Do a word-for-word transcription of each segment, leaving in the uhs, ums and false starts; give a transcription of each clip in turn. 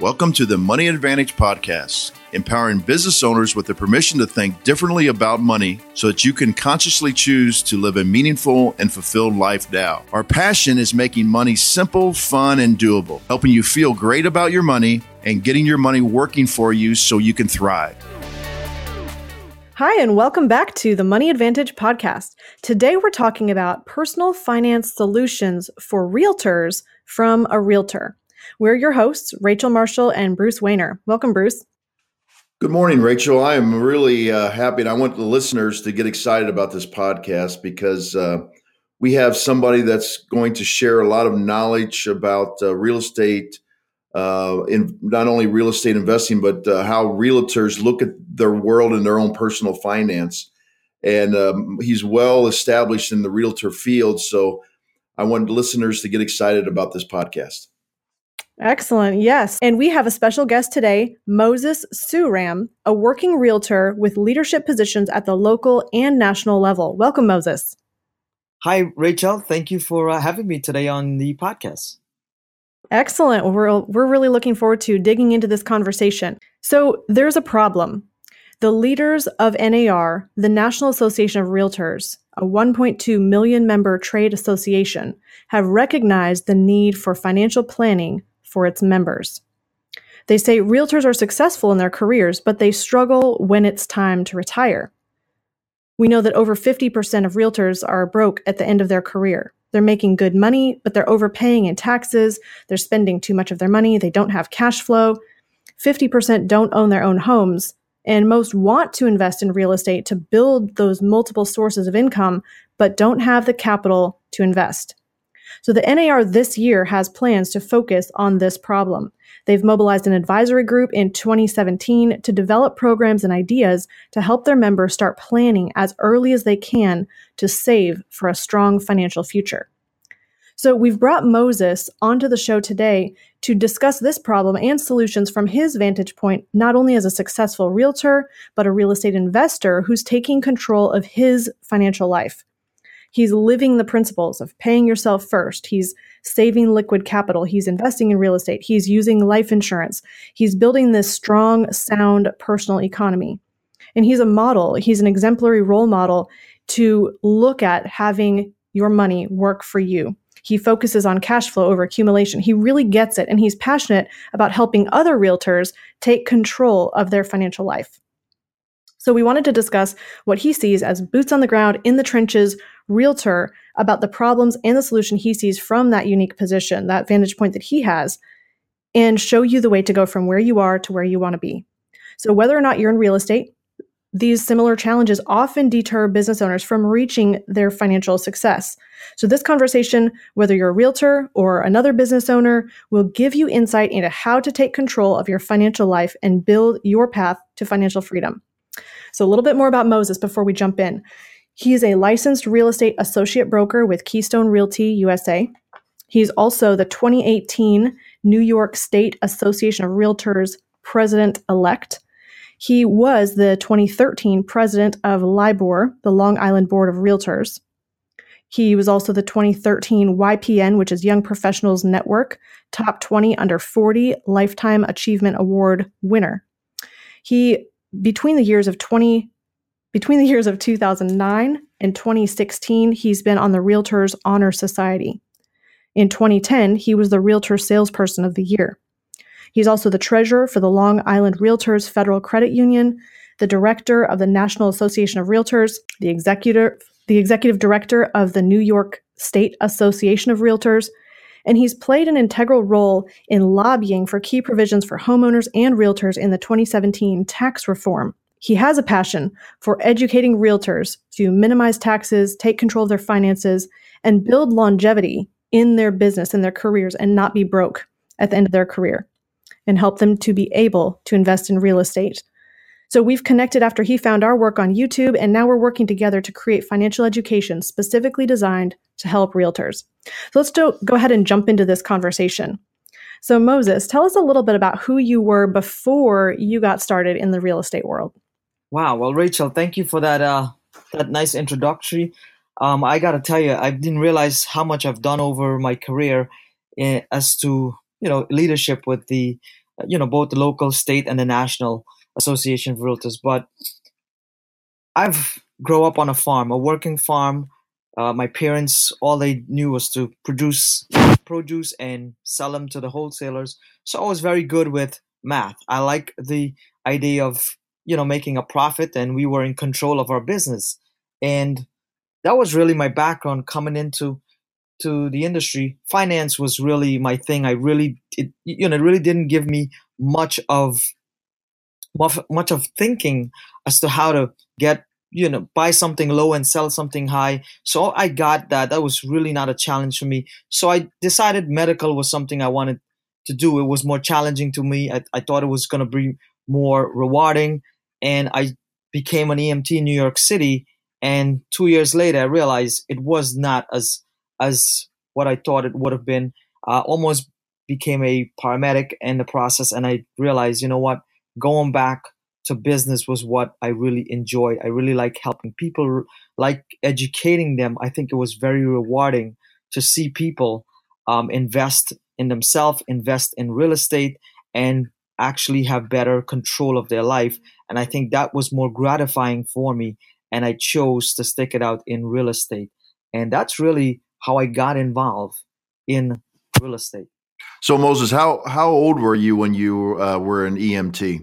Welcome to the Money Advantage podcast, empowering business owners with the permission to think differently about money so that you can consciously choose to live a meaningful and fulfilled life now. Our passion is making money simple, fun, and doable, helping you feel great about your money and getting your money working for you so you can thrive. Hi, and welcome back to the Money Advantage podcast. Today, we're talking about personal finance solutions for realtors from a realtor. We're your hosts, Rachel Marshall and Bruce Wehner. Welcome, Bruce. Good morning, Rachel. I am really uh, happy, and I want the listeners to get excited about this podcast because uh, we have somebody that's going to share a lot of knowledge about uh, real estate, Uh, in not only real estate investing, but uh, how realtors look at their world and their own personal finance. And um, he's well established in the realtor field. So I want listeners to get excited about this podcast. Excellent. Yes. And we have a special guest today, Moses Seeram, a working realtor with leadership positions at the local and national level. Welcome, Moses. Hi, Rachel. Thank you for uh, having me today on the podcast. Excellent. We're, we're really looking forward to digging into this conversation. So there's a problem. The leaders of N A R, the National Association of Realtors, a one point two million member trade association, have recognized the need for financial planning for its members. They say realtors are successful in their careers, but they struggle when it's time to retire. We know that over fifty percent of realtors are broke at the end of their career. They're making good money, but they're overpaying in taxes. They're spending too much of their money. They don't have cash flow. fifty percent don't own their own homes. And most want to invest in real estate to build those multiple sources of income, but don't have the capital to invest. So the N A R this year has plans to focus on this problem. They've mobilized an advisory group in twenty seventeen to develop programs and ideas to help their members start planning as early as they can to save for a strong financial future. So we've brought Moses onto the show today to discuss this problem and solutions from his vantage point, not only as a successful realtor, but a real estate investor who's taking control of his financial life. He's living the principles of paying yourself first. He's saving liquid capital. He's investing in real estate. He's using life insurance. He's building this strong, sound personal economy. And he's a model. He's an exemplary role model to look at having your money work for you. He focuses on cash flow over accumulation. He really gets it. And he's passionate about helping other realtors take control of their financial life. So we wanted to discuss what he sees as boots on the ground, in the trenches, realtor, about the problems and the solution he sees from that unique position, that vantage point that he has, and show you the way to go from where you are to where you want to be. So whether or not you're in real estate, these similar challenges often deter business owners from reaching their financial success. So this conversation, whether you're a realtor or another business owner, will give you insight into how to take control of your financial life and build your path to financial freedom. So a little bit more about Moses before we jump in. He is a licensed real estate associate broker with Keystone Realty U S A. He's also the twenty eighteen New York State Association of Realtors president-elect. He was the twenty thirteen president of LIBOR, the Long Island Board of Realtors. He was also the twenty thirteen Y P N, which is Young Professionals Network, Top twenty Under forty Lifetime Achievement Award winner. He Between the years of 20, between the years of two thousand nine and twenty sixteen, he's been on the Realtors Honor Society. In twenty ten, he was the Realtor Salesperson of the Year. He's also the treasurer for the Long Island Realtors Federal Credit Union, the director of the National Association of Realtors, the executive, the executive director of the New York State Association of Realtors, and he's played an integral role in lobbying for key provisions for homeowners and realtors in the twenty seventeen tax reform. He has a passion for educating realtors to minimize taxes, take control of their finances, and build longevity in their business and their careers and not be broke at the end of their career and help them to be able to invest in real estate. So we've connected after he found our work on YouTube, and now we're working together to create financial education specifically designed to help realtors. So let's do, go ahead and jump into this conversation. So Moses, tell us a little bit about who you were before you got started in the real estate world. Wow. Well, Rachel, thank you for that uh, that nice introductory. Um, I got to tell you, I didn't realize how much I've done over my career in, as to you know leadership with the you know, both the local, state, and the National Association of Realtors. But I've grown up on a farm, a working farm. Uh, my parents, all they knew was to produce produce and sell them to the wholesalers. So I was very good with math. I like the idea of, you know, making a profit, and we were in control of our business. And that was really my background coming into to the industry. Finance was really my thing. I really, it, you know, it really didn't give me much of much of thinking as to how to get, you know, buy something low and sell something high. So I got that. That was really not a challenge for me. So I decided medical was something I wanted to do. It was more challenging to me. I, I thought it was going to be more rewarding. And I became an E M T in New York City. And two years later, I realized it was not as as what I thought it would have been. I uh, almost became a paramedic in the process. And I realized, you know what, going back to business was what I really enjoyed. I really like helping people, like educating them. I think it was very rewarding to see people um, invest in themselves, invest in real estate, and actually have better control of their life. And I think that was more gratifying for me. And I chose to stick it out in real estate. And that's really how I got involved in real estate. So Moses, how, how old were you when you uh, were an E M T?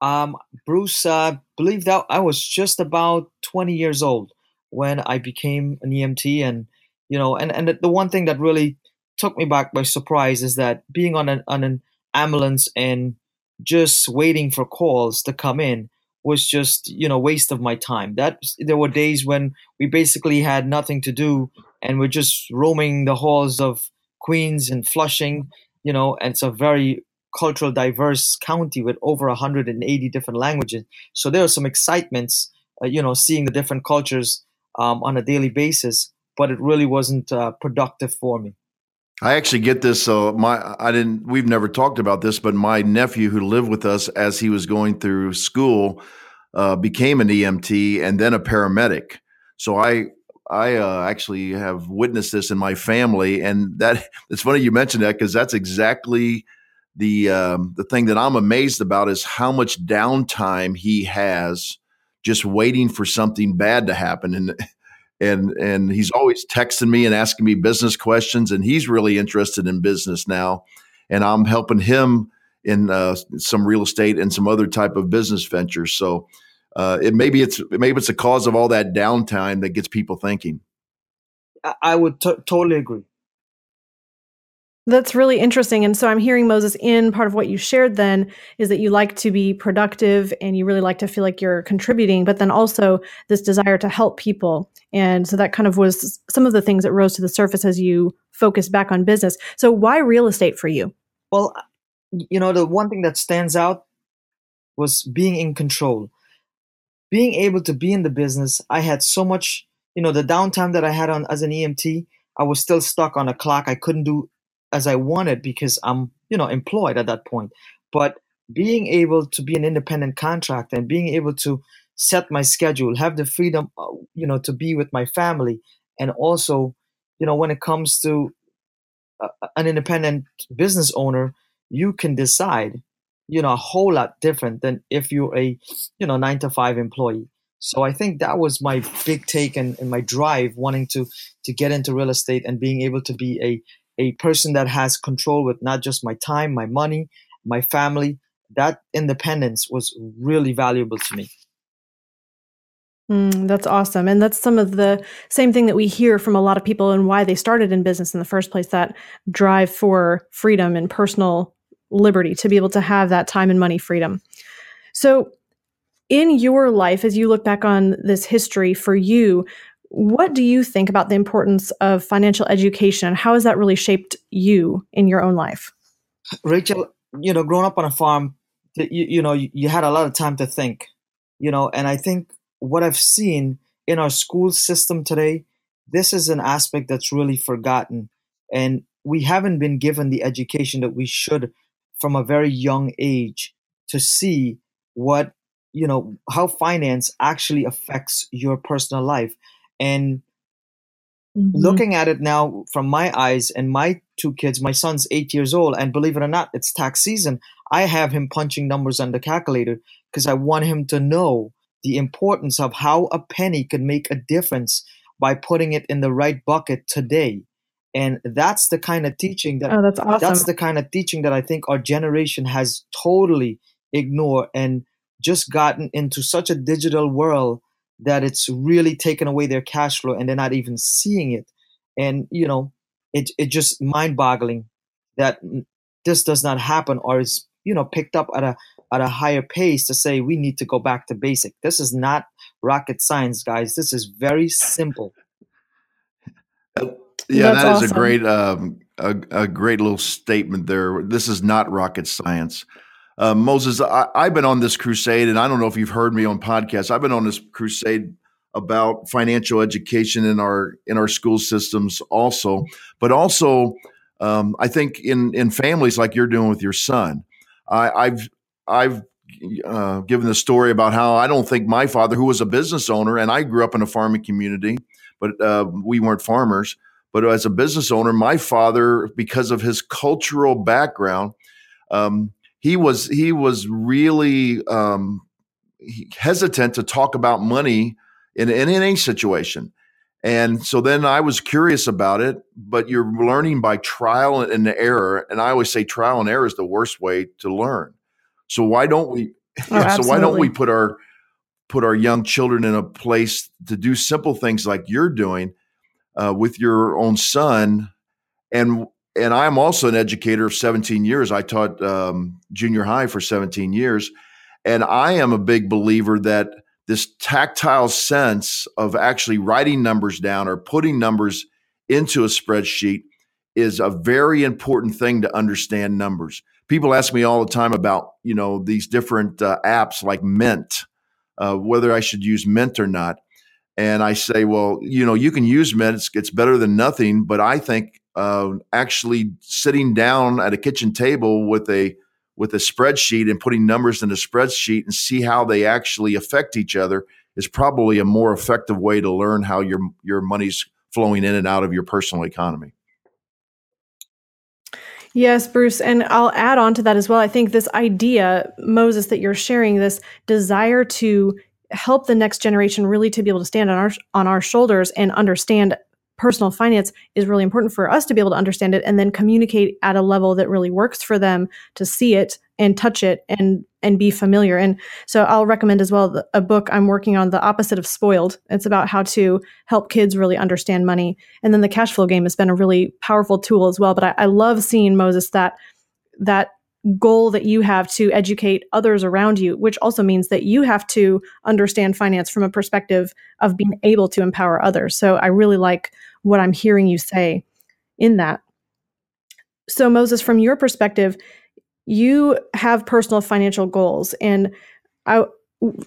Um, Bruce, I uh, believe that I was just about twenty years old when I became an E M T. And, you know, and, and the one thing that really took me back by surprise is that being on an, on an ambulance and just waiting for calls to come in was just, you know, waste of my time. That there were days when we basically had nothing to do and we're just roaming the halls of Queens and Flushing, you know, and it's a very cultural diverse county with over one hundred eighty different languages. So there are some excitements, uh, you know, seeing the different cultures um, on a daily basis, but it really wasn't uh, productive for me. I actually get this. Uh, my, I didn't, we've never talked about this, but my nephew who lived with us as he was going through school uh, became an E M T and then a paramedic. So I, I uh, actually have witnessed this in my family, and that it's funny you mentioned that because that's exactly the um, the thing that I'm amazed about is how much downtime he has just waiting for something bad to happen. And and and he's always texting me and asking me business questions, and he's really interested in business now. And I'm helping him in uh, some real estate and some other type of business ventures. So uh, it maybe it's maybe it's a cause of all that downtime that gets people thinking. I would t- totally agree. That's really interesting. And so I'm hearing, Moses, in part of what you shared then is that you like to be productive and you really like to feel like you're contributing, but then also this desire to help people. And so that kind of was some of the things that rose to the surface as you focused back on business. So why real estate for you? Well, you know, the one thing that stands out was being in control, being able to be in the business. I had so much, you know, the downtime that I had on as an E M T, I was still stuck on a clock. I couldn't do as I wanted because I'm, you know, employed at that point. But being able to be an independent contractor and being able to set my schedule, have the freedom, you know, to be with my family. And also, you know, when it comes to uh, an independent business owner, you can decide, you know, a whole lot different than if you're a, you know, nine to five employee. So I think that was my big take and, and my drive wanting to, to get into real estate and being able to be a, a person that has control with not just my time, my money, my family. That independence was really valuable to me. Mm, that's awesome. And that's some of the same thing that we hear from a lot of people and why they started in business in the first place, that drive for freedom and personal liberty, to be able to have that time and money freedom. So in your life, as you look back on this history for you, what do you think about the importance of financial education? How has that really shaped you in your own life? Rachel, you know, growing up on a farm, you, you know, you, you had a lot of time to think, you know, and I think what I've seen in our school system today, this is an aspect that's really forgotten. And we haven't been given the education that we should from a very young age to see what, you know, how finance actually affects your personal life. And Mm-hmm. Looking at it now from my eyes and my two kids, my son's eight years old, and believe it or not, it's tax season. I have him punching numbers on the calculator because I want him to know the importance of how a penny can make a difference by putting it in the right bucket today. And that's the kind of teaching that oh, that's awesome. that's the kind of teaching that I think our generation has totally ignored and just gotten into such a digital world that it's really taken away their cash flow and they're not even seeing it. And, you know, it it just mind boggling that this does not happen or is, you know, picked up at a at a higher pace to say, we need to go back to basic. This is not rocket science, guys. This is very simple. Yeah, that awesome. is a great, um, a, a great little statement there. This is not rocket science. Uh, Moses, I, I've been on this crusade, and I don't know if you've heard me on podcasts. I've been on this crusade about financial education in our in our school systems also, but also um, I think in, in families like you're doing with your son. I, I've I've uh, given the story about how I don't think my father, who was a business owner, and I grew up in a farming community, but uh, we weren't farmers. But as a business owner, my father, because of his cultural background, um, he was he was really um, hesitant to talk about money in, in any situation. And so then I was curious about it, but you're learning by trial and error. And I always say trial and error is the worst way to learn. So why don't we? Oh, yeah, so why don't we put our put our young children in a place to do simple things like you're doing? Uh, with your own son, and and I'm also an educator of seventeen years. I taught um, junior high for seventeen years, and I am a big believer that this tactile sense of actually writing numbers down or putting numbers into a spreadsheet is a very important thing to understand numbers. People ask me all the time about, you know, these different uh, apps like Mint, uh, whether I should use Mint or not. And I say, well, you know, you can use minutes. It's better than nothing. But I think uh, actually sitting down at a kitchen table with a with a spreadsheet and putting numbers in a spreadsheet and see how they actually affect each other is probably a more effective way to learn how your your money's flowing in and out of your personal economy. Yes, Bruce. And I'll add on to that as well. I think this idea, Moses, that you're sharing, this desire to help the next generation really to be able to stand on our on our shoulders and understand personal finance is really important for us to be able to understand it and then communicate at a level that really works for them to see it and touch it and and be familiar. And so I'll recommend as well a book I'm working on, The Opposite of Spoiled. It's about how to help kids really understand money. And then the cash flow game has been a really powerful tool as well. But I, I love seeing, Moses, that that goal that you have to educate others around you, which also means that you have to understand finance from a perspective of being able to empower others. So I really like what I'm hearing you say in that. So Moses, from your perspective, you have personal financial goals, and I,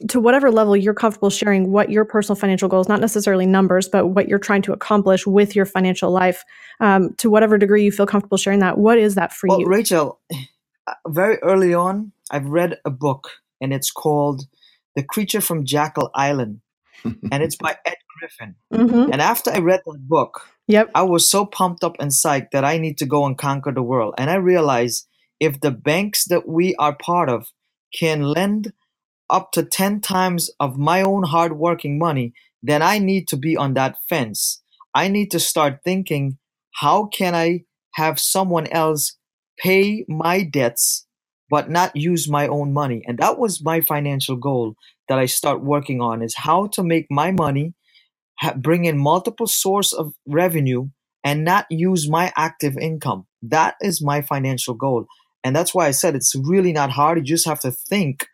to whatever level you're comfortable sharing what your personal financial goals, not necessarily numbers, but what you're trying to accomplish with your financial life, um, to whatever degree you feel comfortable sharing that, what is that for well, you? Well, Rachel, very early on, I've read a book, and it's called The Creature from Jackal Island, and it's by Ed Griffin. Mm-hmm. And after I read that book, yep. I was so pumped up and psyched that I need to go and conquer the world. And I realized if the banks that we are part of can lend up to ten times of my own hardworking money, then I need to be on that fence. I need to start thinking, how can I have someone else pay my debts, but not use my own money? And that was my financial goal that I start working on, is how to make my money, ha- bring in multiple source of revenue and not use my active income. That is my financial goal. And that's why I said it's really not hard. You just have to think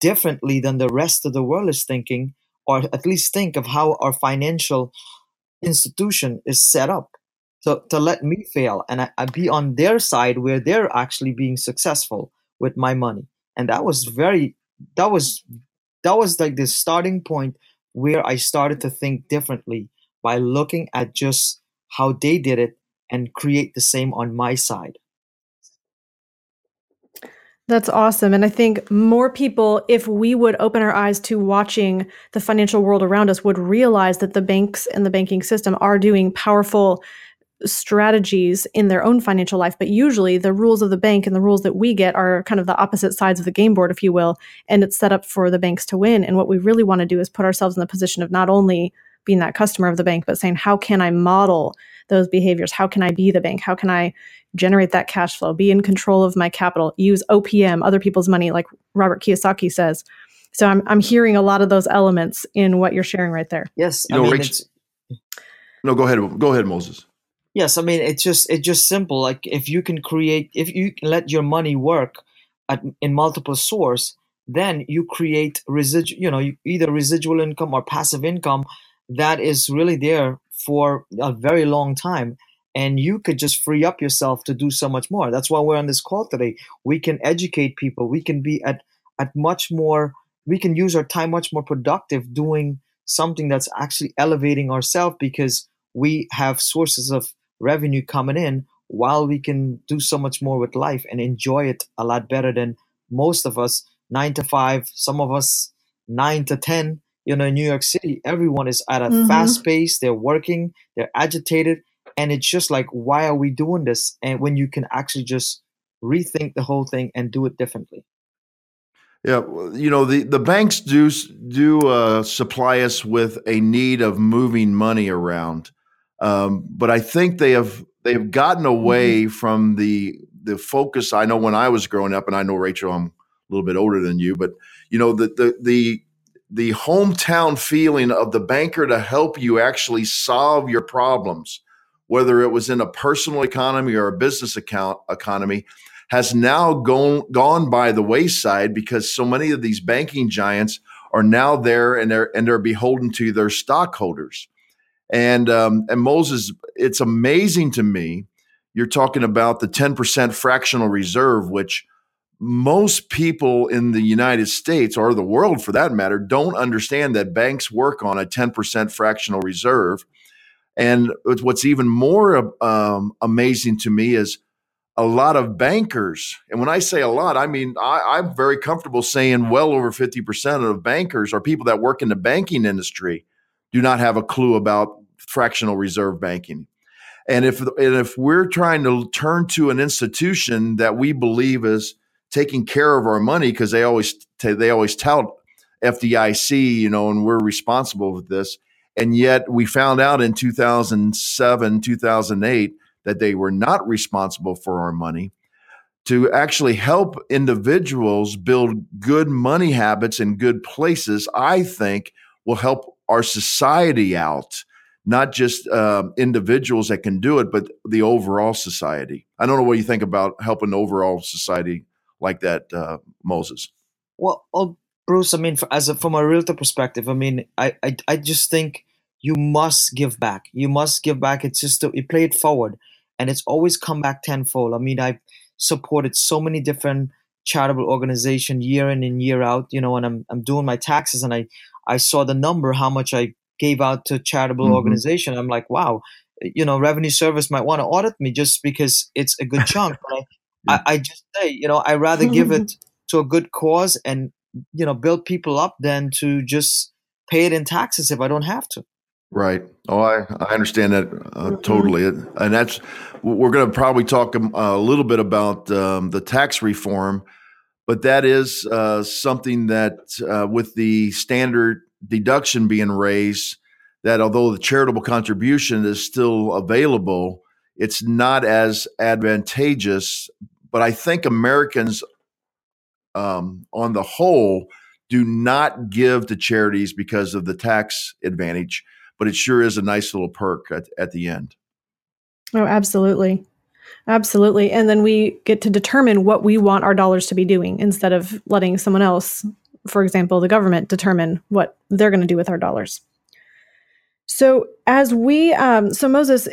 differently than the rest of the world is thinking, or at least think of how our financial institution is set up. So to let me fail and I, I be on their side where they're actually being successful with my money. And that was very, that was, that was like this starting point where I started to think differently by looking at just how they did it and create the same on my side. That's awesome. And I think more people, if we would open our eyes to watching the financial world around us, would realize that the banks and the banking system are doing powerful strategies in their own financial life. But usually the rules of the bank and the rules that we get are kind of the opposite sides of the game board, if you will. And it's set up for the banks to win. And what we really want to do is put ourselves in the position of not only being that customer of the bank, but saying, how can I model those behaviors? How can I be the bank? How can I generate that cash flow, be in control of my capital, use O P M, other people's money, like Robert Kiyosaki says. So I'm I'm hearing a lot of those elements in what you're sharing right there. Yes. You I know, mean, Rach, no, go ahead. Go ahead, Moses. Yes. I mean, it's just, it's just simple. Like if you can create, if you can let your money work at, in multiple sources, then you create residual, you know, you, either residual income or passive income that is really there for a very long time, and you could just free up yourself to do so much more. That's why we're on this call today. We can educate people. We can be at, at much more, we can use our time much more productive doing something that's actually elevating ourselves, because we have sources of revenue coming in while we can do so much more with life and enjoy it a lot better than most of us, nine to five, some of us nine to ten. You know, in New York City, everyone is at a mm-hmm. fast pace. They're working, they're agitated. And it's just like, why are we doing this? And when you can actually just rethink the whole thing and do it differently. Yeah. You know, the, the banks do, do uh, supply us with a need of moving money around. Um, but I think they have, they've gotten away mm-hmm. from the, the focus. I know when I was growing up, and I know, Rachel, I'm a little bit older than you, but you know, the, the, the, the hometown feeling of the banker to help you actually solve your problems, whether it was in a personal economy or a business account economy, has now gone gone by the wayside, because so many of these banking giants are now there and they're and they're beholden to their stockholders. And um, and Moses, it's amazing to me. You're talking about the ten percent fractional reserve, which most people in the United States, or the world for that matter, don't understand that banks work on a ten percent fractional reserve. And what's even more um, amazing to me is a lot of bankers, and when I say a lot, I mean, I, I'm very comfortable saying well over fifty percent of bankers or people that work in the banking industry do not have a clue about fractional reserve banking. And if, and if we're trying to turn to an institution that we believe is taking care of our money, because they always t- they always tout F D I C, you know, and we're responsible with this. And yet we found out in two thousand seven, two thousand eight that they were not responsible for our money. To actually help individuals build good money habits and good places, I think will help our society out, not just uh, individuals that can do it, but the overall society. I don't know what you think about helping the overall society like that, uh, Moses. Well, oh, Bruce, I mean, for, as a, from a realtor perspective, I mean, I, I, I just think you must give back. You must give back. It's just, to, you play it forward, and it's always come back tenfold. I mean, I've supported so many different charitable organizations year in and year out, you know, and I'm I'm doing my taxes, and I, I saw the number, how much I gave out to charitable mm-hmm. organization. I'm like, wow, you know, Revenue Service might want to audit me just because it's a good chunk, but I, I, I just say, you know, I rather give it to a good cause and, you know, build people up than to just pay it in taxes if I don't have to. Right. Oh, I, I understand that uh, totally. And that's, we're going to probably talk a, a little bit about um, the tax reform, but that is uh, something that uh, with the standard deduction being raised, that although the charitable contribution is still available, it's not as advantageous, but I think Americans um, on the whole do not give to charities because of the tax advantage, but it sure is a nice little perk at, at the end. Oh, absolutely. Absolutely. And then we get to determine what we want our dollars to be doing instead of letting someone else, for example, the government, determine what they're going to do with our dollars. So as we, um, so Moses,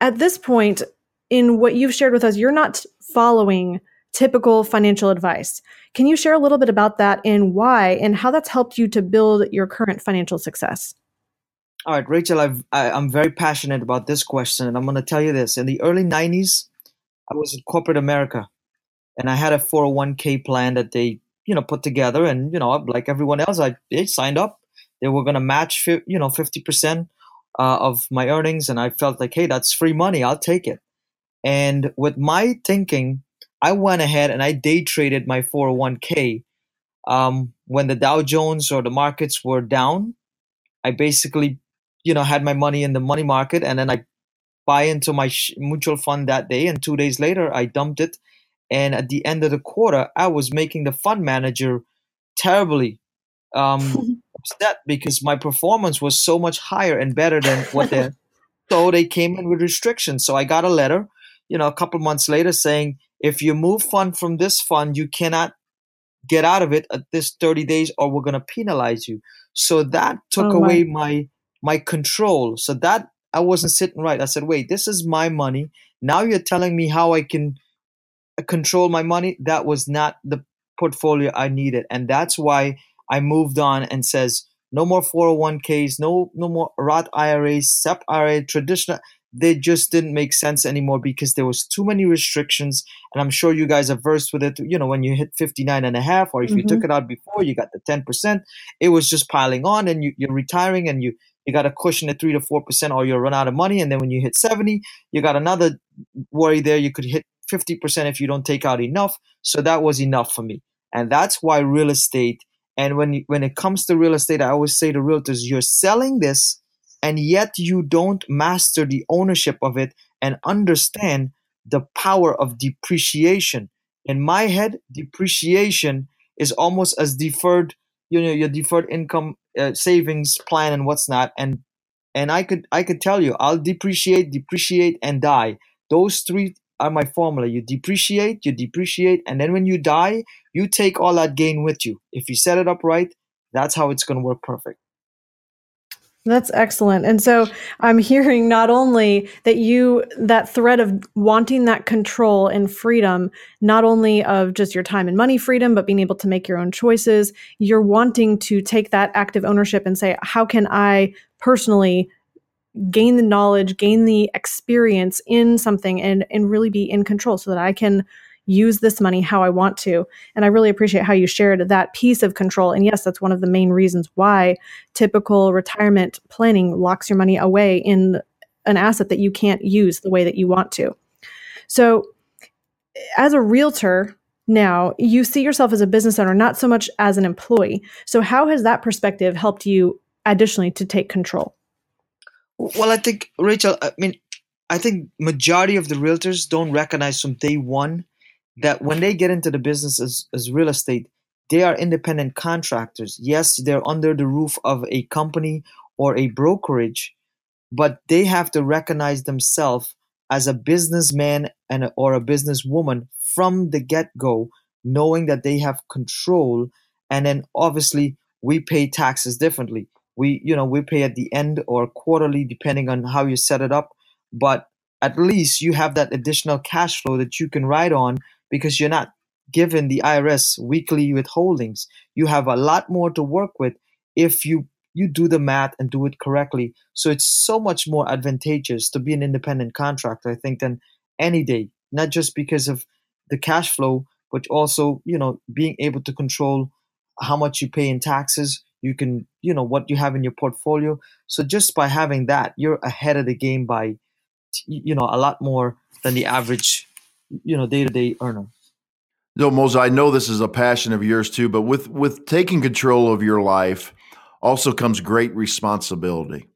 at this point, in what you've shared with us, you're not following typical financial advice. Can you share a little bit about that and why, and how that's helped you to build your current financial success? All right, Rachel, I've, I, I'm very passionate about this question, and I'm going to tell you this. In the early nineties, I was in corporate America, And I had a four oh one k plan that they, you know, put together. And, you know, like everyone else, I they signed up. They were going to match, you know, fifty percent uh, of my earnings. And I felt like, hey, that's free money. I'll take it. And with my thinking, I went ahead and I day traded my four oh one k. Um, when the Dow Jones or the markets were down, I basically, you know, had my money in the money market. And then I buy into my mutual fund that day. And two days later, I dumped it. And at the end of the quarter, I was making the fund manager terribly um, upset because my performance was so much higher and better than what they so they came in with restrictions. So I got a letter, you know, a couple months later saying, if you move fund from this fund, you cannot get out of it at this thirty days or we're going to penalize you. So that took oh, away my. my my control. So that I wasn't sitting right. I said, wait, this is my money. Now you're telling me how I can control my money. That was not the portfolio I needed. And that's why I moved on and says, no more four oh one k's, no, no more Roth I R As, S E P I R A, traditional. They just didn't make sense anymore because there was too many restrictions. And I'm sure you guys are versed with it. You know, when you hit fifty-nine and a half, or if mm-hmm. you took it out before, you got the ten percent, it was just piling on and you, you're retiring and you, you got to cushion at three to four percent or you'll run out of money. And then when you hit seventy, you got another worry there. You could hit fifty percent if you don't take out enough. So that was enough for me. And that's why real estate. And when you, when it comes to real estate, I always say to realtors, you're selling this and yet you don't master the ownership of it and understand the power of depreciation. In my head, depreciation is almost as deferred, you know, your deferred income uh, savings plan and what's not. And, and I could, I could tell you, I'll depreciate, depreciate, and die. Those three are my formula. You depreciate, you depreciate, and then when you die, you take all that gain with you. If you set it up right, that's how it's going to work perfect. That's excellent. And so I'm hearing not only that you, that thread of wanting that control and freedom, not only of just your time and money freedom, but being able to make your own choices, you're wanting to take that active ownership and say, how can I personally gain the knowledge, gain the experience in something and, and really be in control so that I can use this money how I want to. And I really appreciate how you shared that piece of control. And yes, that's one of the main reasons why typical retirement planning locks your money away in an asset that you can't use the way that you want to. So as a realtor now, you see yourself as a business owner, not so much as an employee. So how has that perspective helped you additionally to take control? Well, I think, Rachel, I mean, I think majority of the realtors don't recognize from day one that when they get into the business as, as real estate, they are independent contractors. Yes, they're under the roof of a company or a brokerage, but they have to recognize themselves as a businessman and or a businesswoman from the get-go, knowing that they have control. And then obviously we pay taxes differently. We, you know, we pay at the end or quarterly, depending on how you set it up. But at least you have that additional cash flow that you can ride on because you're not given the I R S weekly withholdings. You have a lot more to work with if you, you do the math and do it correctly. So it's so much more advantageous to be an independent contractor, I think, than any day, not just because of the cash flow, but also, you know, being able to control how much you pay in taxes. You can, you know, what you have in your portfolio. So just by having that, you're ahead of the game by, you know, a lot more than the average, you know, day-to-day earner. No, Moses, I know this is a passion of yours too, but with, with taking control of your life also comes great responsibility.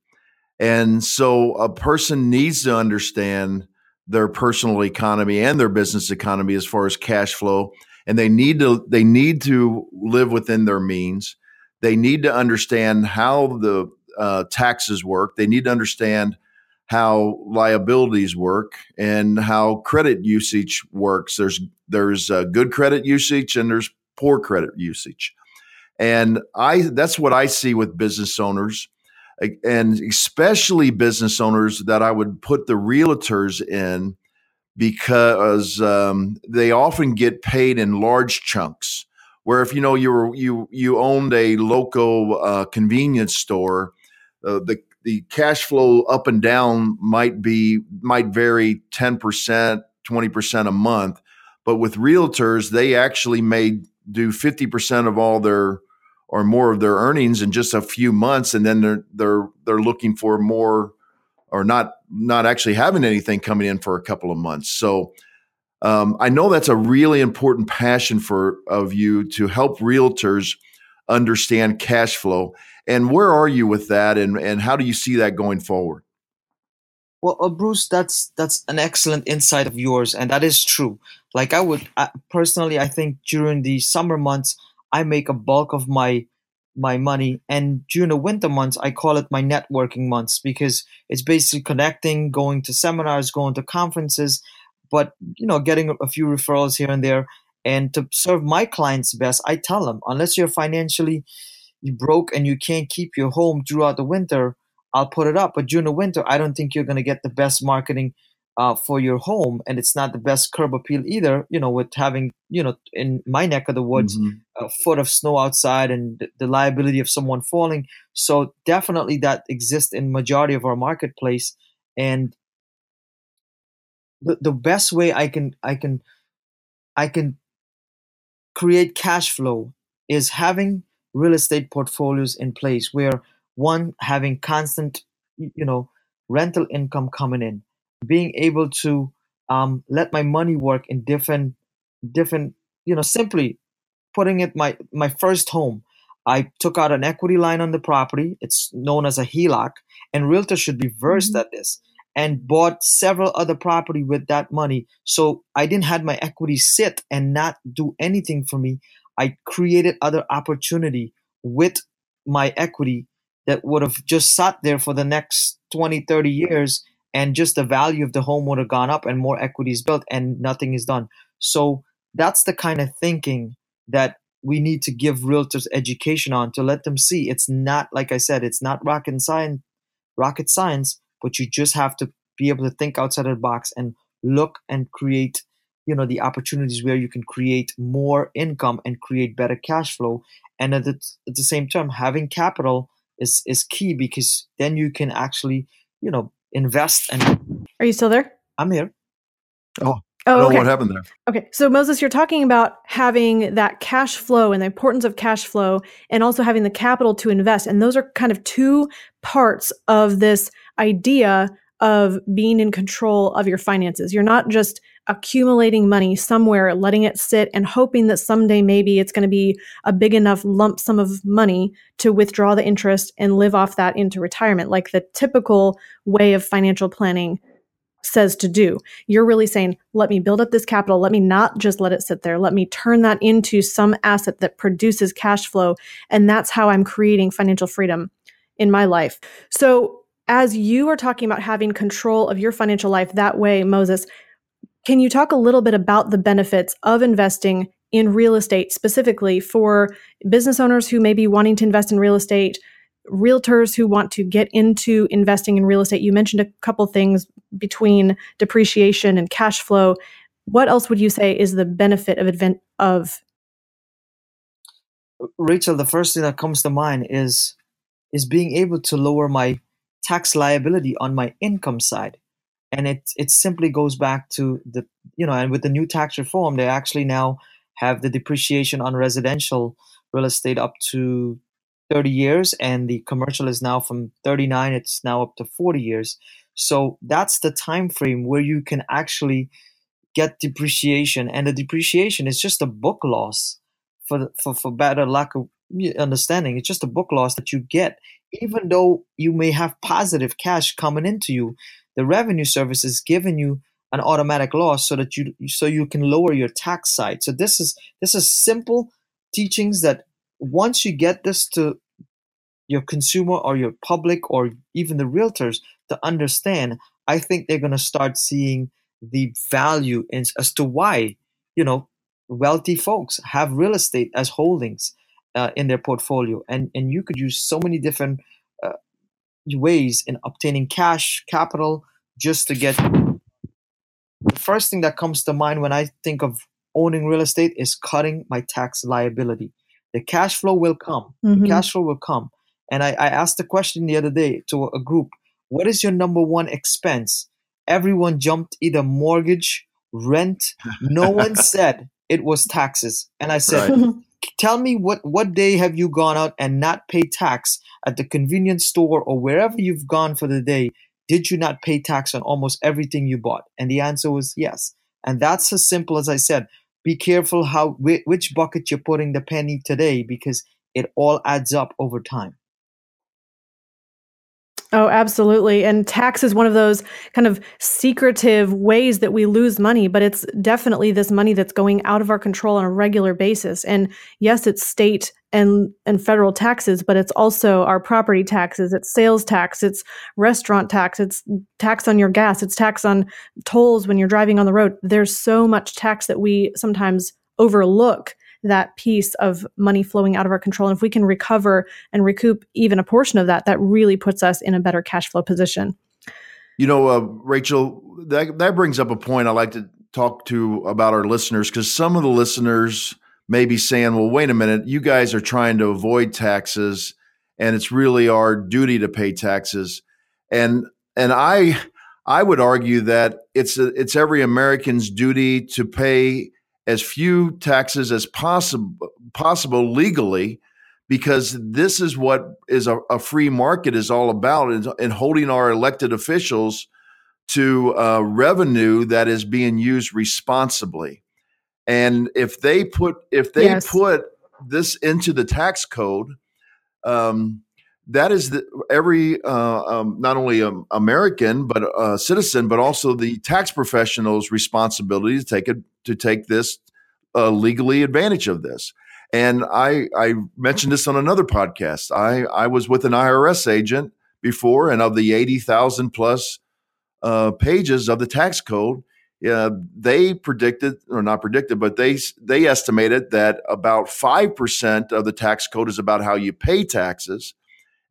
And so a person needs to understand their personal economy and their business economy as far as cash flow. And they need to, they need to live within their means. They need to understand how the uh, taxes work. They need to understand how liabilities work and how credit usage works. There's there's uh, good credit usage and there's poor credit usage, and I that's what I see with business owners, and especially business owners that I would put the realtors in because um, they often get paid in large chunks. Where if you know you were you you owned a local uh, convenience store, uh, the the cash flow up and down might be might vary ten percent, twenty percent a month, But with realtors, they actually may do fifty percent of all their or more of their earnings in just a few months, and then they're they're they're looking for more, or not not actually having anything coming in for a couple of months. So um, I know that's a really important passion for of you to help realtors understand cash flow. And where are you with that, and and how do you see that going forward? Well, uh, Bruce, that's that's an excellent insight of yours, and that is true. Like I would I, personally, I think during the summer months, I make a bulk of my my money, and during the winter months, I call it my networking months, because it's basically connecting, going to seminars, going to conferences, but you know, getting a few referrals here and there. And to serve my clients best, I tell them, unless you're financially broke and you can't keep your home throughout the winter, I'll put it up. But during the winter, I don't think you're going to get the best marketing uh, for your home. And it's not the best curb appeal either, you know, with having, you know, in my neck of the woods, mm-hmm. a foot of snow outside and the liability of someone falling. So definitely that exists in majority of our marketplace. And the, the best way I can, I can, I can create cash flow is having real estate portfolios in place where one, having constant, you know, rental income coming in, being able to um, let my money work in different, different, you know, simply putting it my, my first home. I took out an equity line on the property. It's known as a H E L O C, and realtors should be versed mm-hmm. at this, and bought several other property with that money. So I didn't have my equity sit and not do anything for me. I created other opportunity with my equity that would have just sat there for the next twenty, thirty years, and just the value of the home would have gone up and more equity is built and nothing is done. So that's the kind of thinking that we need to give realtors education on, to let them see it's not, like I said, it's not rocket science, rocket science, but you just have to be able to think outside of the box and look and create, you know, the opportunities where you can create more income and create better cash flow. And at the, at the same time, having capital is is key, because then you can actually, you know, invest. And are you still there? I'm here. Oh, oh I don't okay. know what happened there. Okay. So Moses, you're talking about having that cash flow and the importance of cash flow, and also having the capital to invest. And those are kind of two parts of this idea of being in control of your finances. You're not just accumulating money somewhere, letting it sit and hoping that someday maybe it's going to be a big enough lump sum of money to withdraw the interest and live off that into retirement, like the typical way of financial planning says to do. You're really saying, let me build up this capital. Let me not just let it sit there. Let me turn that into some asset that produces cash flow. And that's how I'm creating financial freedom in my life. So as you are talking about having control of your financial life that way, Moses, can you talk a little bit about the benefits of investing in real estate, specifically for business owners who may be wanting to invest in real estate, realtors who want to get into investing in real estate? You mentioned a couple things between depreciation and cash flow. What else would you say is the benefit of advent of? Rachel, the first thing that comes to mind is is being able to lower my tax liability on my income side. And it it simply goes back to the, you know, and with the new tax reform, they actually now have the depreciation on residential real estate up to thirty years, and the commercial is now from thirty-nine, it's now up to forty years. So that's the time frame where you can actually get depreciation, and the depreciation is just a book loss, for for, for better lack of understanding. It's just a book loss that you get, even though you may have positive cash coming into you. The revenue service is giving you an automatic loss so that you so you can lower your tax side. So this is this is simple teachings that once you get this to your consumer or your public or even the realtors to understand, I think they're going to start seeing the value in, as to why, you know, wealthy folks have real estate as holdings uh, in their portfolio, and and you could use so many different ways in obtaining cash capital just to get. The first thing that comes to mind when I think of owning real estate is cutting my tax liability. The cash flow will come. Mm-hmm. The cash flow will come. And I, I asked the question the other day to a group, what is your number one expense? Everyone jumped either mortgage rent. No one said it was taxes. And I said, right. Tell me what, what day have you gone out and not paid tax at the convenience store or wherever you've gone for the day? Did you not pay tax on almost everything you bought? And the answer was yes. And that's as simple as I said. Be careful how which bucket you're putting the penny today, because it all adds up over time. Oh, absolutely. And tax is one of those kind of secretive ways that we lose money, but it's definitely this money that's going out of our control on a regular basis. And yes, it's state and, and federal taxes, but it's also our property taxes, it's sales tax, it's restaurant tax, it's tax on your gas, it's tax on tolls when you're driving on the road. There's so much tax that we sometimes overlook that piece of money flowing out of our control. And if we can recover and recoup even a portion of that, that really puts us in a better cash flow position. You know, uh, Rachel, that, that brings up a point I like to talk to about our listeners, because some of the listeners may be saying, well, wait a minute, you guys are trying to avoid taxes and it's really our duty to pay taxes. And and I I would argue that it's a, it's every American's duty to pay as few taxes as possible possible legally, because this is what is a, a free market is all about, and, and holding our elected officials to uh, revenue that is being used responsibly. And if they put if they yes. put this into the tax code, um, that is the, every uh, um, not only um, American but a, a citizen, but also the tax professionals' responsibility to take it. to take this uh, legally advantage of this. And I, I mentioned this on another podcast. I, I was with an I R S agent before, and of the eighty thousand plus uh, pages of the tax code, uh, they predicted, or not predicted, but they, they estimated that about five percent of the tax code is about how you pay taxes,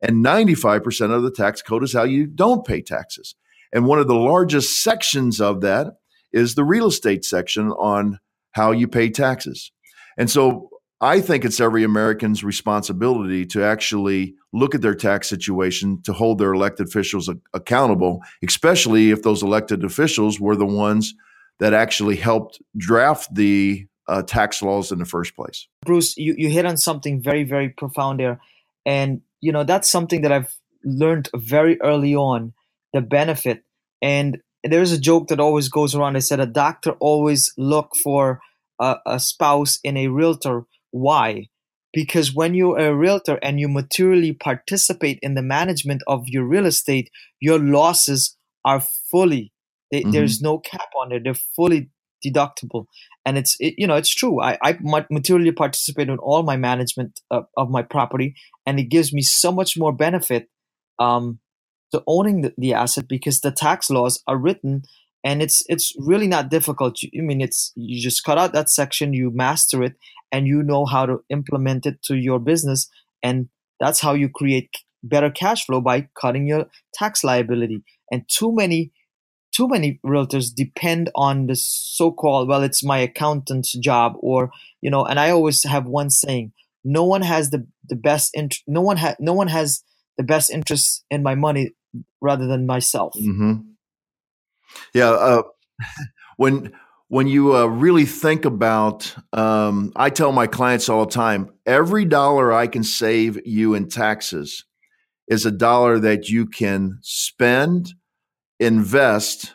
and ninety-five percent of the tax code is how you don't pay taxes. And one of the largest sections of that is the real estate section on how you pay taxes. And so I think it's every American's responsibility to actually look at their tax situation, to hold their elected officials a- accountable, especially if those elected officials were the ones that actually helped draft the uh, tax laws in the first place. Bruce, you, you hit on something very, very profound there. And, you know, that's something that I've learned very early on, the benefit. And there's a joke that always goes around. I said, a doctor always look for a, a spouse in a realtor. Why? Because when you're a realtor and you materially participate in the management of your real estate, your losses are fully, they, mm-hmm. there's no cap on it. They're fully deductible. And it's, it, you know, it's true. I, I materially participate in all my management of, of my property, and it gives me so much more benefit um, to owning the, the asset, because the tax laws are written, and it's it's really not difficult. You, I mean, it's you just cut out that section, you master it, and you know how to implement it to your business, and that's how you create better cash flow, by cutting your tax liability. And too many, too many realtors depend on the so-called, well, it's my accountant's job, or you know. And I always have one saying: no one has the the best int- No one ha- No one has the best interest in my money rather than myself. Mm-hmm. Yeah. Uh, when, when you uh, really think about, um, I tell my clients all the time, every dollar I can save you in taxes is a dollar that you can spend, invest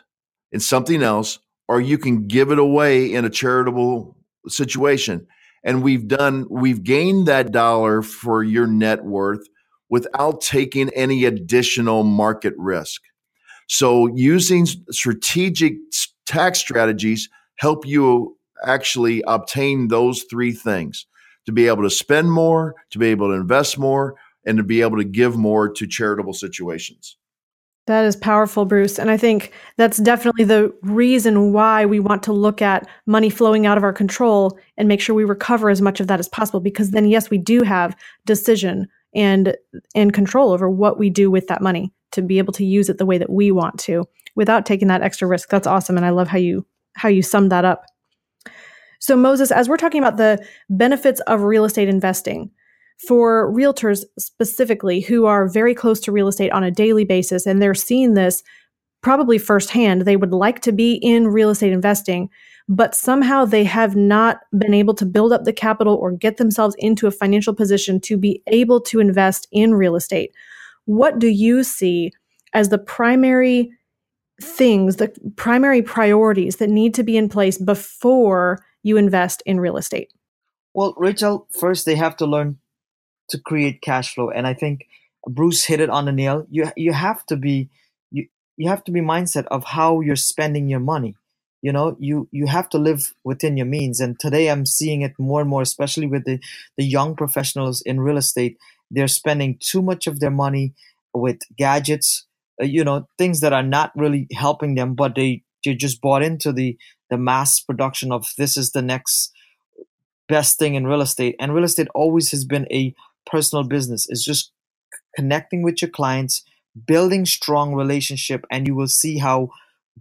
in something else, or you can give it away in a charitable situation. And we've done, we've gained that dollar for your net worth without taking any additional market risk. So using strategic tax strategies help you actually obtain those three things: to be able to spend more, to be able to invest more, and to be able to give more to charitable situations. That is powerful, Bruce. And I think that's definitely the reason why we want to look at money flowing out of our control and make sure we recover as much of that as possible, because then, yes, we do have decision and and control over what we do with that money, to be able to use it the way that we want to without taking that extra risk. That's awesome. And I love how you how you summed that up. So Moses, as we're talking about the benefits of real estate investing, for realtors specifically who are very close to real estate on a daily basis, and they're seeing this probably firsthand, they would like to be in real estate investing, but somehow they have not been able to build up the capital or get themselves into a financial position to be able to invest in real estate. What do you see as the primary things, the primary priorities that need to be in place before you invest in real estate? Well, Rachel, first they have to learn to create cash flow. And I think Bruce hit it on the nail. You you have to be you, you have to be mindset of how you're spending your money. You know, you, you have to live within your means. And today I'm seeing it more and more, especially with the, the young professionals in real estate. They're spending too much of their money with gadgets, you know, things that are not really helping them, but they, they just bought into the, the mass production of this is the next best thing in real estate. And real estate always has been a personal business. It's just connecting with your clients, building strong relationship, and you will see how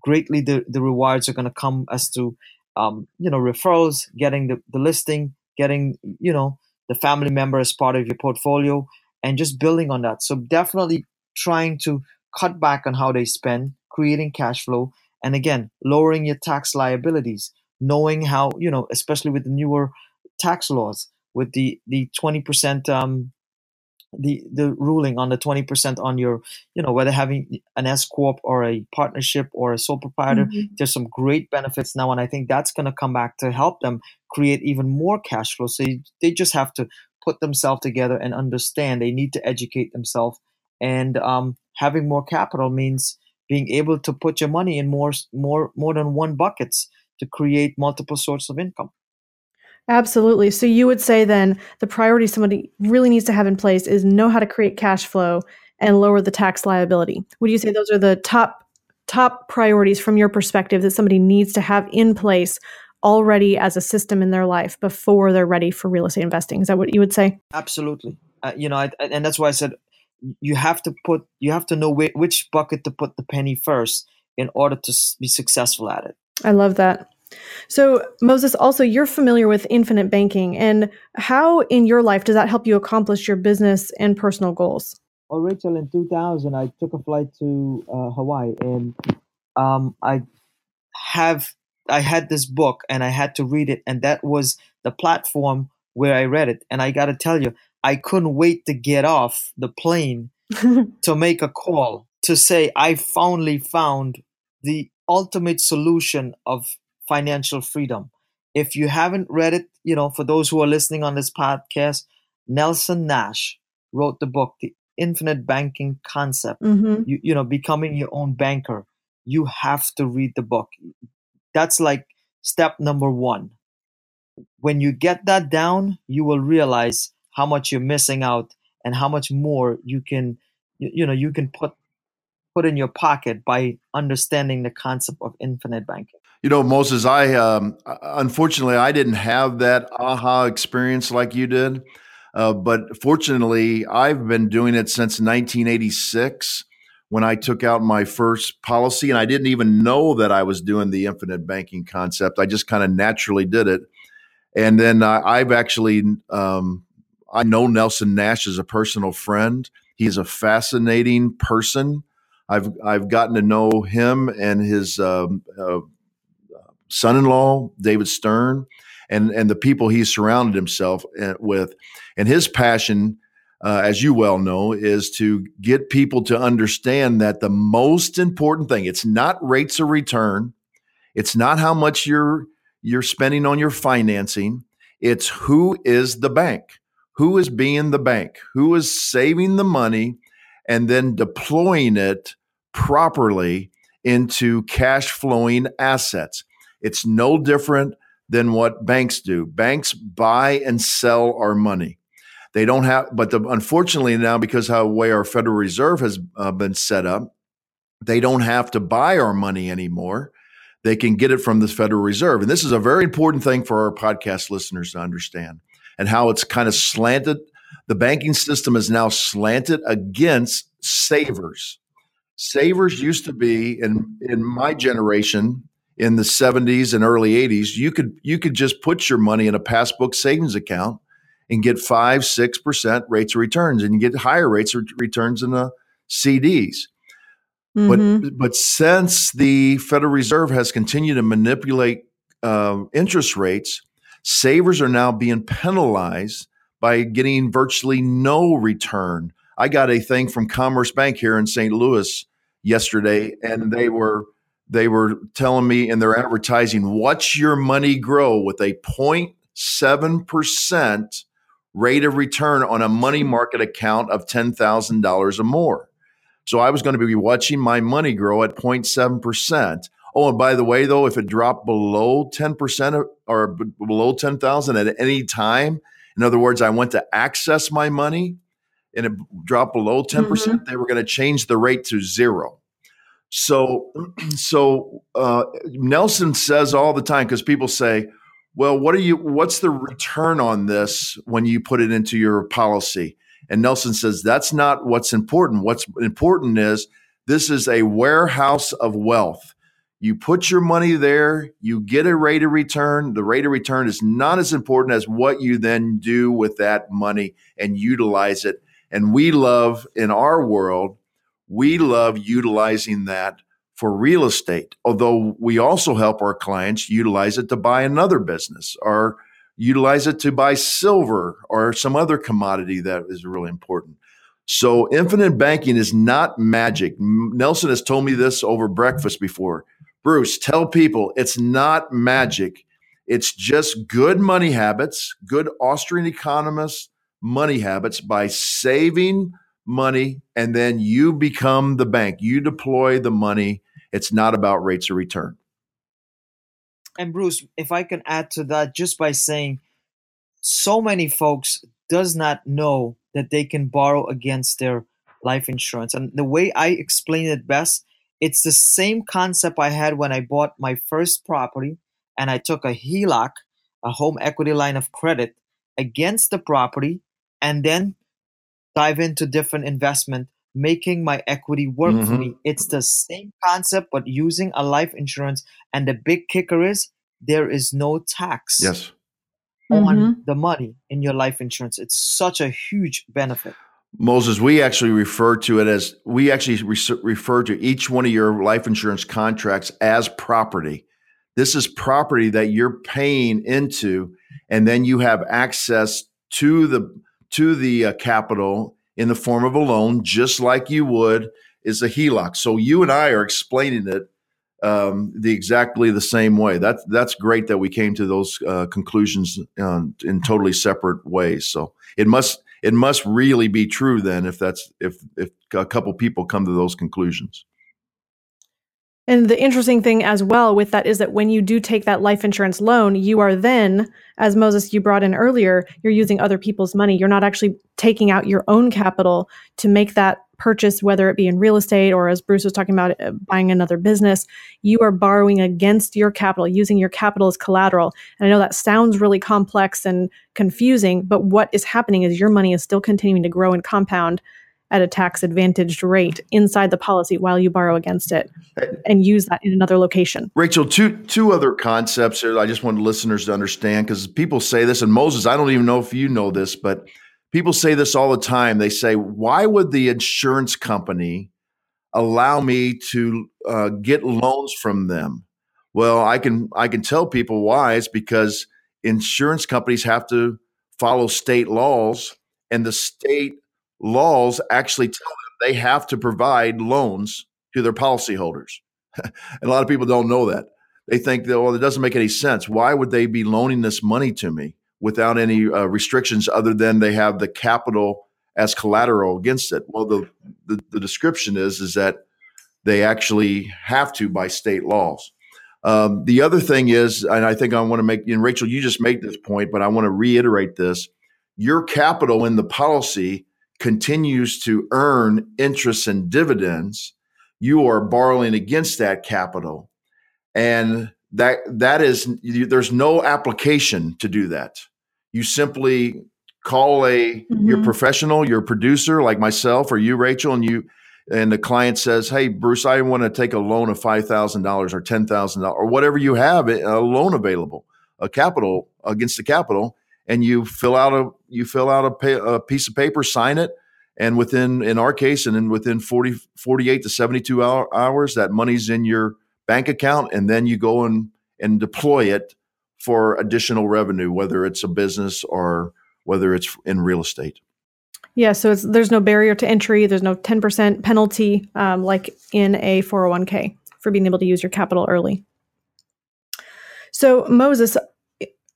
greatly the, the rewards are going to come as to, um, you know, referrals, getting the, the listing, getting, you know, the family member as part of your portfolio, and just building on that. So definitely trying to cut back on how they spend, creating cash flow, and again, lowering your tax liabilities, knowing how, you know, especially with the newer tax laws, with the, the twenty percent, um, the, the ruling on the twenty percent on your, you know, whether having an S corp or a partnership or a sole proprietor, mm-hmm. there's some great benefits now. And I think that's going to come back to help them create even more cash flow. So they just have to put themselves together and understand they need to educate themselves. And um, having more capital means being able to put your money in more, more, more than one buckets to create multiple sources of income. Absolutely. So you would say then the priority somebody really needs to have in place is know how to create cash flow and lower the tax liability. Would you say those are the top, top priorities from your perspective that somebody needs to have in place already as a system in their life before they're ready for real estate investing? Is that what you would say? Absolutely. Uh, you know, I, and that's why I said you have to put, you have to know wh- which bucket to put the penny first in order to be successful at it. I love that. So Moses, also you're familiar with infinite banking, and how in your life does that help you accomplish your business and personal goals? Well, Rachel, in two thousand, I took a flight to uh, Hawaii, and um, I have I had this book, and I had to read it, and that was the platform where I read it. And I got to tell you, I couldn't wait to get off the plane to make a call to say I finally found the ultimate solution of financial freedom. If you haven't read it, you know, for those who are listening on this podcast, Nelson Nash wrote the book, The Infinite Banking Concept, mm-hmm. you, you know, becoming your own banker. You have to read the book. That's like step number one. When you get that down, you will realize how much you're missing out and how much more you can, you, you know, you can put put in your pocket by understanding the concept of infinite banking. You know, Moses, I um, unfortunately, I didn't have that aha experience like you did. Uh, but fortunately, I've been doing it since nineteen eighty-six when I took out my first policy. And I didn't even know that I was doing the infinite banking concept. I just kind of naturally did it. And then uh, I've actually, um, I know Nelson Nash as a personal friend. He's a fascinating person. I've I've gotten to know him and his um, uh son-in-law, David Stern, and, and the people he surrounded himself with. And his passion, uh, as you well know, is to get people to understand that the most important thing, it's not rates of return. It's not how much you're, you're spending on your financing. It's who is the bank, who is being the bank, who is saving the money and then deploying it properly into cash flowing assets. It's no different than what banks do. Banks buy and sell our money. They don't have, but the, unfortunately now, because of how way our Federal Reserve has uh, been set up, they don't have to buy our money anymore. They can get it from the Federal Reserve. And this is a very important thing for our podcast listeners to understand, and how it's kind of slanted. The banking system is now slanted against savers. Savers used to be, in, in my generation, in the seventies and early eighties, you could you could just put your money in a passbook savings account and get five, six percent rates of returns, and you get higher rates of returns in the C Ds. Mm-hmm. But but since the Federal Reserve has continued to manipulate uh, interest rates, savers are now being penalized by getting virtually no return. I got a thing from Commerce Bank here in Saint Louis yesterday, and they were they were telling me in their advertising, "What's your money grow?" with a zero point seven percent rate of return on a money market account of ten thousand dollars or more. So I was going to be watching my money grow at zero point seven percent. Oh, and by the way, though, if it dropped below ten percent or below ten thousand at any time, in other words, I went to access my money and it dropped below ten percent, mm-hmm. they were going to change the rate to zero. So, so uh, Nelson says all the time, because people say, well, what are you? What's the return on this when you put it into your policy? And Nelson says, that's not what's important. What's important is this is a warehouse of wealth. You put your money there, you get a rate of return. The rate of return is not as important as what you then do with that money and utilize it. And we love, in our world, we love utilizing that for real estate, although we also help our clients utilize it to buy another business or utilize it to buy silver or some other commodity that is really important. So infinite banking is not magic. Nelson has told me this over breakfast before. Bruce, tell people it's not magic. It's just good money habits, good Austrian economists' money habits by saving money, and then you become the bank. You deploy the money. It's not about rates of return. And Bruce, if I can add to that just by saying so many folks does not know that they can borrow against their life insurance. And the way I explain it best, it's the same concept I had when I bought my first property and I took a H E L O C, a home equity line of credit, against the property and then dive into different investment, making my equity work mm-hmm. for me. It's the same concept, but using a life insurance. And the big kicker is there is no tax yes. on mm-hmm. the money in your life insurance. It's such a huge benefit. Moses, we actually refer to it as, we actually re- refer to each one of your life insurance contracts as property. This is property that you're paying into, and then you have access to the to the uh, capital in the form of a loan, just like you would is a H E L O C. So you and I are explaining it um, the exactly the same way. That's that's great that we came to those uh, conclusions uh, in totally separate ways. So it must it must really be true then if that's if if a couple people come to those conclusions. And the interesting thing as well with that is that when you do take that life insurance loan, you are then, as Moses, you brought in earlier, you're using other people's money. You're not actually taking out your own capital to make that purchase, whether it be in real estate or, as Bruce was talking about, uh, buying another business. You are borrowing against your capital, using your capital as collateral. And I know that sounds really complex and confusing, but what is happening is your money is still continuing to grow and compound at a tax-advantaged rate inside the policy while you borrow against it and use that in another location. Rachel, two two other concepts here that I just wanted listeners to understand, because people say this, and Moses, I don't even know if you know this, but people say this all the time. They say, why would the insurance company allow me to uh, get loans from them? Well, I can I can tell people why. It's because insurance companies have to follow state laws, and the state laws actually tell them they have to provide loans to their policyholders. And a lot of people don't know that. They think, that, well, it doesn't make any sense. Why would they be loaning this money to me without any uh, restrictions other than they have the capital as collateral against it? Well, the, the, the description is, is that they actually have to by state laws. Um, the other thing is, and I think I want to make, and Rachel, you just made this point, but I want to reiterate this. Your capital in the policy continues to earn interest and dividends. You are borrowing against that capital, and that that is you, there's no application to do that. You simply call a mm-hmm. your professional, your producer, like myself or you, Rachel, and you and the client says, "Hey, Bruce, I want to take a loan of five thousand dollars or ten thousand dollars or whatever you have a loan available, a capital against the capital." And you fill out a you fill out a, pa- a piece of paper, sign it, And within, in our case, and then within forty, forty-eight to seventy-two hour, hours, that money's in your bank account, and then you go and, and deploy it for additional revenue, whether it's a business or whether it's in real estate. Yeah, so it's, there's no barrier to entry. There's no ten percent penalty um, like in a four oh one k for being able to use your capital early. So Moses,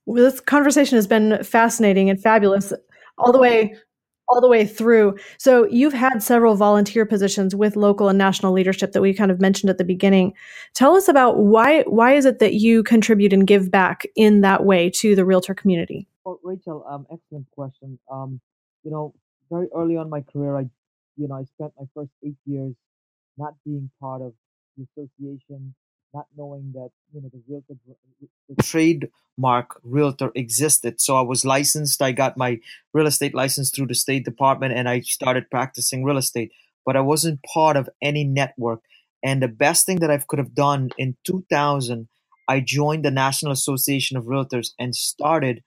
this conversation has been fascinating and fabulous all the way all the way through. So you've had several volunteer positions with local and national leadership that we kind of mentioned at the beginning. Tell us about why why is it that you contribute and give back in that way to the realtor community? Well, Rachel, um, excellent question. Um, you know, very early on in my career, I, you know, I spent my first eight years not being part of the association, not knowing that, you know, the realtor, the trademark realtor existed. So I was licensed. I got my real estate license through the State Department, and I started practicing real estate, but I wasn't part of any network. And the best thing that I could have done in two thousand, I joined the National Association of Realtors and started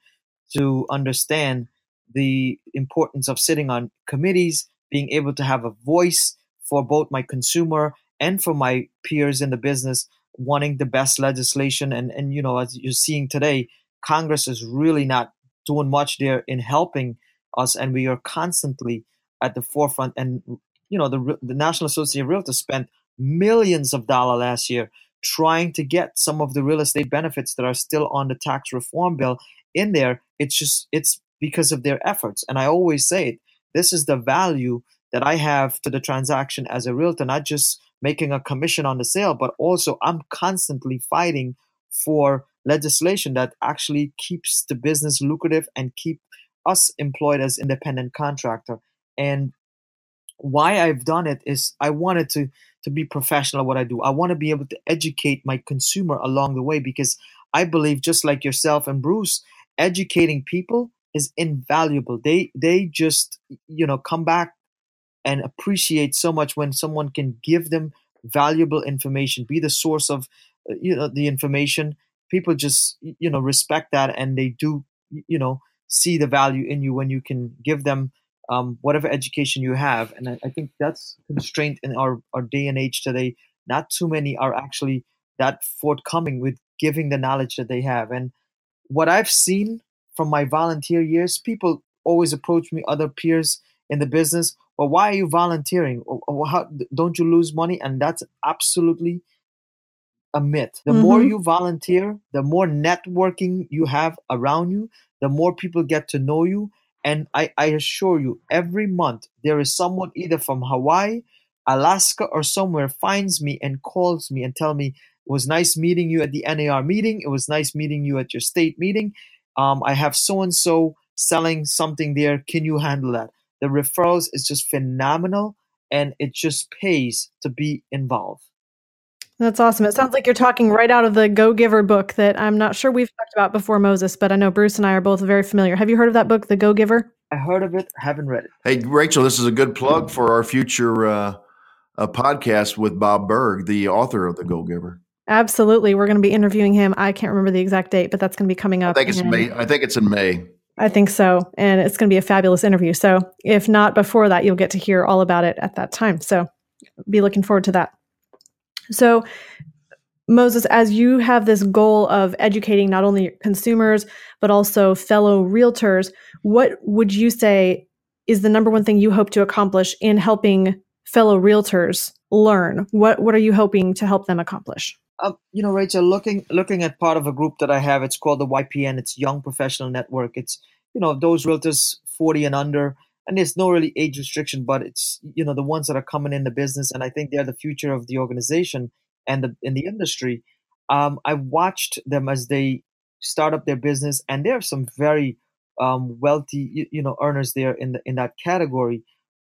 to understand the importance of sitting on committees, being able to have a voice for both my consumer and for my peers in the business, wanting the best legislation. And, and you know, as you're seeing today, Congress is really not doing much there in helping us, and we are constantly at the forefront. And, you know, the, the National Association of Realtors spent millions of dollars last year trying to get some of the real estate benefits that are still on the tax reform bill in there. It's just, it's because of their efforts. And I always say it, this is the value that I have to the transaction as a realtor, not just making a commission on the sale, but also I'm constantly fighting for legislation that actually keeps the business lucrative and keep us employed as independent contractor. And why I've done it is I wanted to, to be professional at what I do. I want to be able to educate my consumer along the way, because I believe, just like yourself and Bruce, educating people is invaluable. They they just, you know, come back and appreciate so much when someone can give them valuable information, be the source of, you know, the information. People just, you know, respect that, and they do, you know, see the value in you when you can give them um, whatever education you have. And I, I think that's constraint in our, our day and age today. Not too many are actually that forthcoming with giving the knowledge that they have. And what I've seen from my volunteer years, people always approach me, other peers in the business, well, why are you volunteering? Or, or how, don't you lose money? And that's absolutely a myth. The mm-hmm. more you volunteer, the more networking you have around you, the more people get to know you. And I, I assure you, every month there is someone either from Hawaii, Alaska, or somewhere finds me and calls me and tell me, it was nice meeting you at the N A R meeting. It was nice meeting you at your state meeting. Um, I have so-and-so selling something there. Can you handle that? The referrals is just phenomenal, and it just pays to be involved. That's awesome. It sounds like you're talking right out of the Go-Giver book that I'm not sure we've talked about before, Moses, but I know Bruce and I are both very familiar. Have you heard of that book, The Go-Giver? I heard of it. I haven't read it. Hey, Rachel, this is a good plug for our future uh, a podcast with Bob Berg, the author of The Go-Giver. Absolutely. We're going to be interviewing him. I can't remember the exact date, but that's going to be coming up. I think it's in May. I think it's in May. I think so. And it's going to be a fabulous interview. So if not before that, you'll get to hear all about it at that time. So be looking forward to that. So Moses, as you have this goal of educating not only consumers, but also fellow realtors, what would you say is the number one thing you hope to accomplish in helping fellow realtors learn? What What are you hoping to help them accomplish? Uh, you know, Rachel, looking looking at part of a group that I have, it's called the Y P N. It's Young Professional Network. It's, you know, those realtors forty and under, and there's no really age restriction, but it's, you know, the ones that are coming in the business, and I think they're the future of the organization and the in the industry. Um, I watched them as they start up their business, and there are some very um, wealthy, you, you know, earners there in the in that category,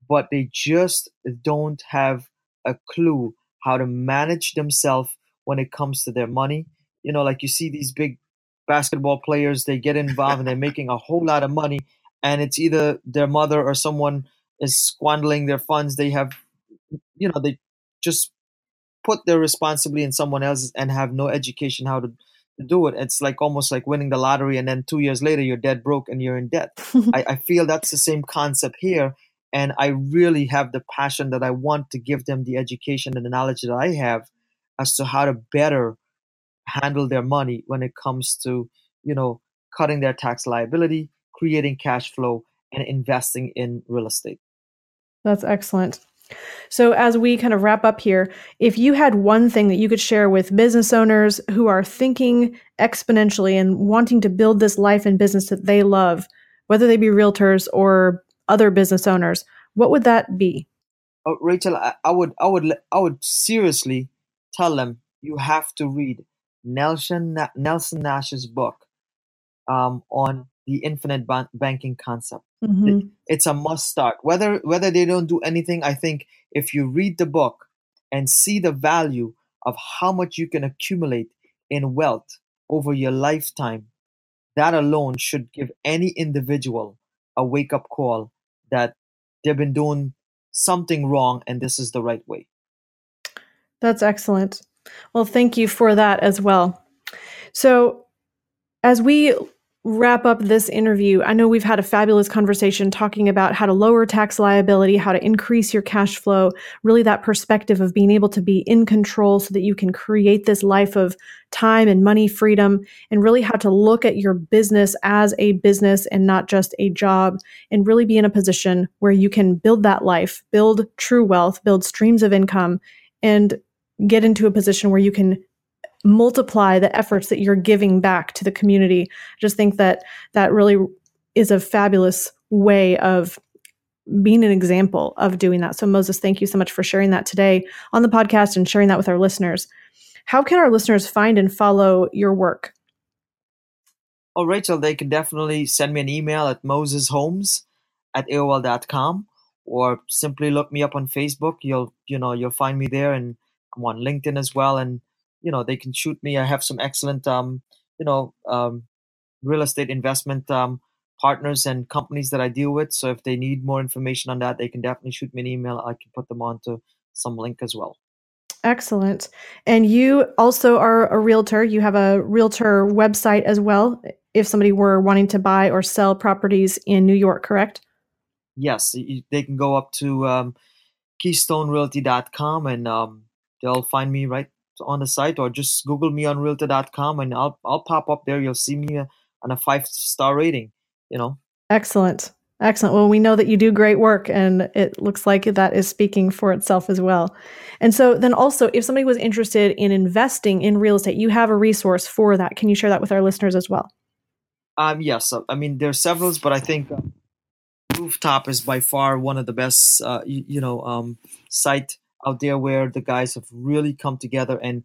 but they just don't have a clue how to manage themselves when it comes to their money. You know, like you see these big basketball players, they get involved and they're making a whole lot of money, and it's either their mother or someone is squandering their funds. They have, you know, they just put their responsibility in someone else's and have no education how to, to do it. It's like almost like winning the lottery, and then two years later, you're dead broke and you're in debt. I, I feel that's the same concept here. And I really have the passion that I want to give them the education and the knowledge that I have as to how to better handle their money when it comes to, you know, cutting their tax liability, creating cash flow, and investing in real estate. That's excellent. So as we kind of wrap up here, if you had one thing that you could share with business owners who are thinking exponentially and wanting to build this life and business that they love, whether they be realtors or other business owners, what would that be? Oh, Rachel, I, I would, I would, I would seriously tell them you have to read Nelson Nelson Nash's book um, on the infinite ban- banking concept. Mm-hmm. It, it's a must start. Whether whether they don't do anything, I think if you read the book and see the value of how much you can accumulate in wealth over your lifetime, that alone should give any individual a wake-up call that they've been doing something wrong and this is the right way. That's excellent. Well, thank you for that as well. So as we wrap up this interview, I know we've had a fabulous conversation talking about how to lower tax liability, how to increase your cash flow, really that perspective of being able to be in control so that you can create this life of time and money freedom, and really how to look at your business as a business and not just a job, and really be in a position where you can build that life, build true wealth, build streams of income, and get into a position where you can multiply the efforts that you're giving back to the community. I just think that that really is a fabulous way of being an example of doing that. So Moses, thank you so much for sharing that today on the podcast and sharing that with our listeners. How can our listeners find and follow your work? Oh, Rachel, they can definitely send me an email at moses holmes at A O L dot com, or simply look me up on Facebook. You'll, you know, you'll find me there, and I'm on LinkedIn as well. And you know, they can shoot me. I have some excellent, um, you know, um, real estate investment um, partners and companies that I deal with. So if they need more information on that, they can definitely shoot me an email. I can put them onto some link as well. Excellent. And you also are a realtor. You have a realtor website as well, if somebody were wanting to buy or sell properties in New York, correct? Yes. They can go up to um, keystone realty dot com and um, they'll find me right on the site, or just Google me on realtor dot com and I'll I'll pop up there. You'll see me on a five-star rating, you know. Excellent. Excellent. Well, we know that you do great work, and it looks like that is speaking for itself as well. And so then also, if somebody was interested in investing in real estate, you have a resource for that. Can you share that with our listeners as well? Um, yes. I mean, there are several, but I think um, Rooftop is by far one of the best, uh, you, you know, um, site out there where the guys have really come together and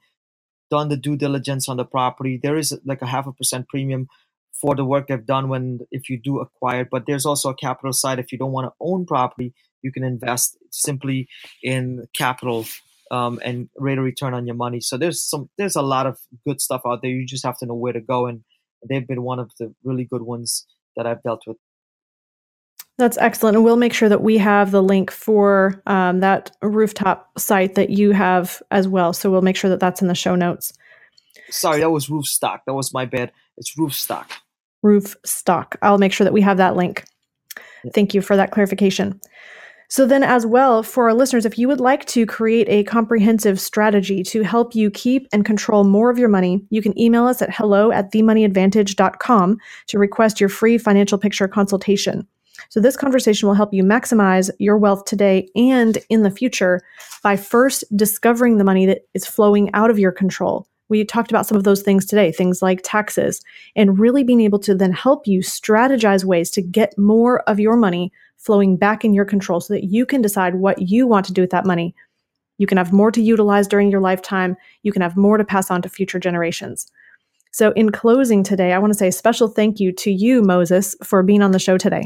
done the due diligence on the property. There is like a half a percent premium for the work they've done when if you do acquire, but there's also a capital side. If you don't want to own property, you can invest simply in capital um, and rate of return on your money. So there's some there's a lot of good stuff out there. You just have to know where to go, and they've been one of the really good ones that I've dealt with. That's excellent. And we'll make sure that we have the link for um, that Rooftop site that you have as well. So we'll make sure that that's in the show notes. Sorry, that was Roofstock. That was my bad. It's Roofstock. Roofstock. I'll make sure that we have that link. Yeah. Thank you for that clarification. So then as well, for our listeners, if you would like to create a comprehensive strategy to help you keep and control more of your money, you can email us at hello at the money advantage dot com to request your free financial picture consultation. So this conversation will help you maximize your wealth today and in the future by first discovering the money that is flowing out of your control. We talked about some of those things today, things like taxes, and really being able to then help you strategize ways to get more of your money flowing back in your control so that you can decide what you want to do with that money. You can have more to utilize during your lifetime. You can have more to pass on to future generations. So in closing today, I want to say a special thank you to you, Moses, for being on the show today.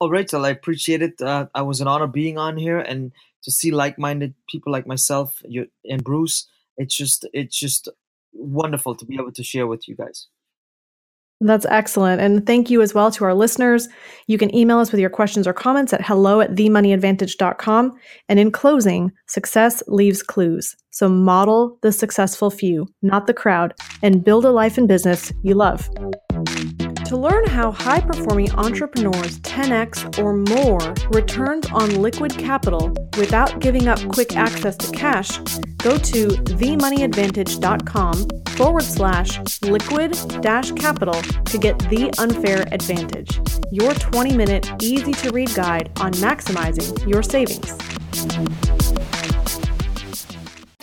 Well, Rachel, I appreciate it. Uh, I was an honor being on here, and to see like-minded people like myself you, and Bruce. It's just, it's just wonderful to be able to share with you guys. That's excellent. And thank you as well to our listeners. You can email us with your questions or comments at hello at the money advantage dot com. And in closing, success leaves clues. So model the successful few, not the crowd, and build a life and business you love. To learn how high-performing entrepreneurs ten x or more returns on liquid capital without giving up quick access to cash, go to themoneyadvantage.com forward slash liquid dash capital to get the unfair advantage, your twenty-minute easy-to-read guide on maximizing your savings.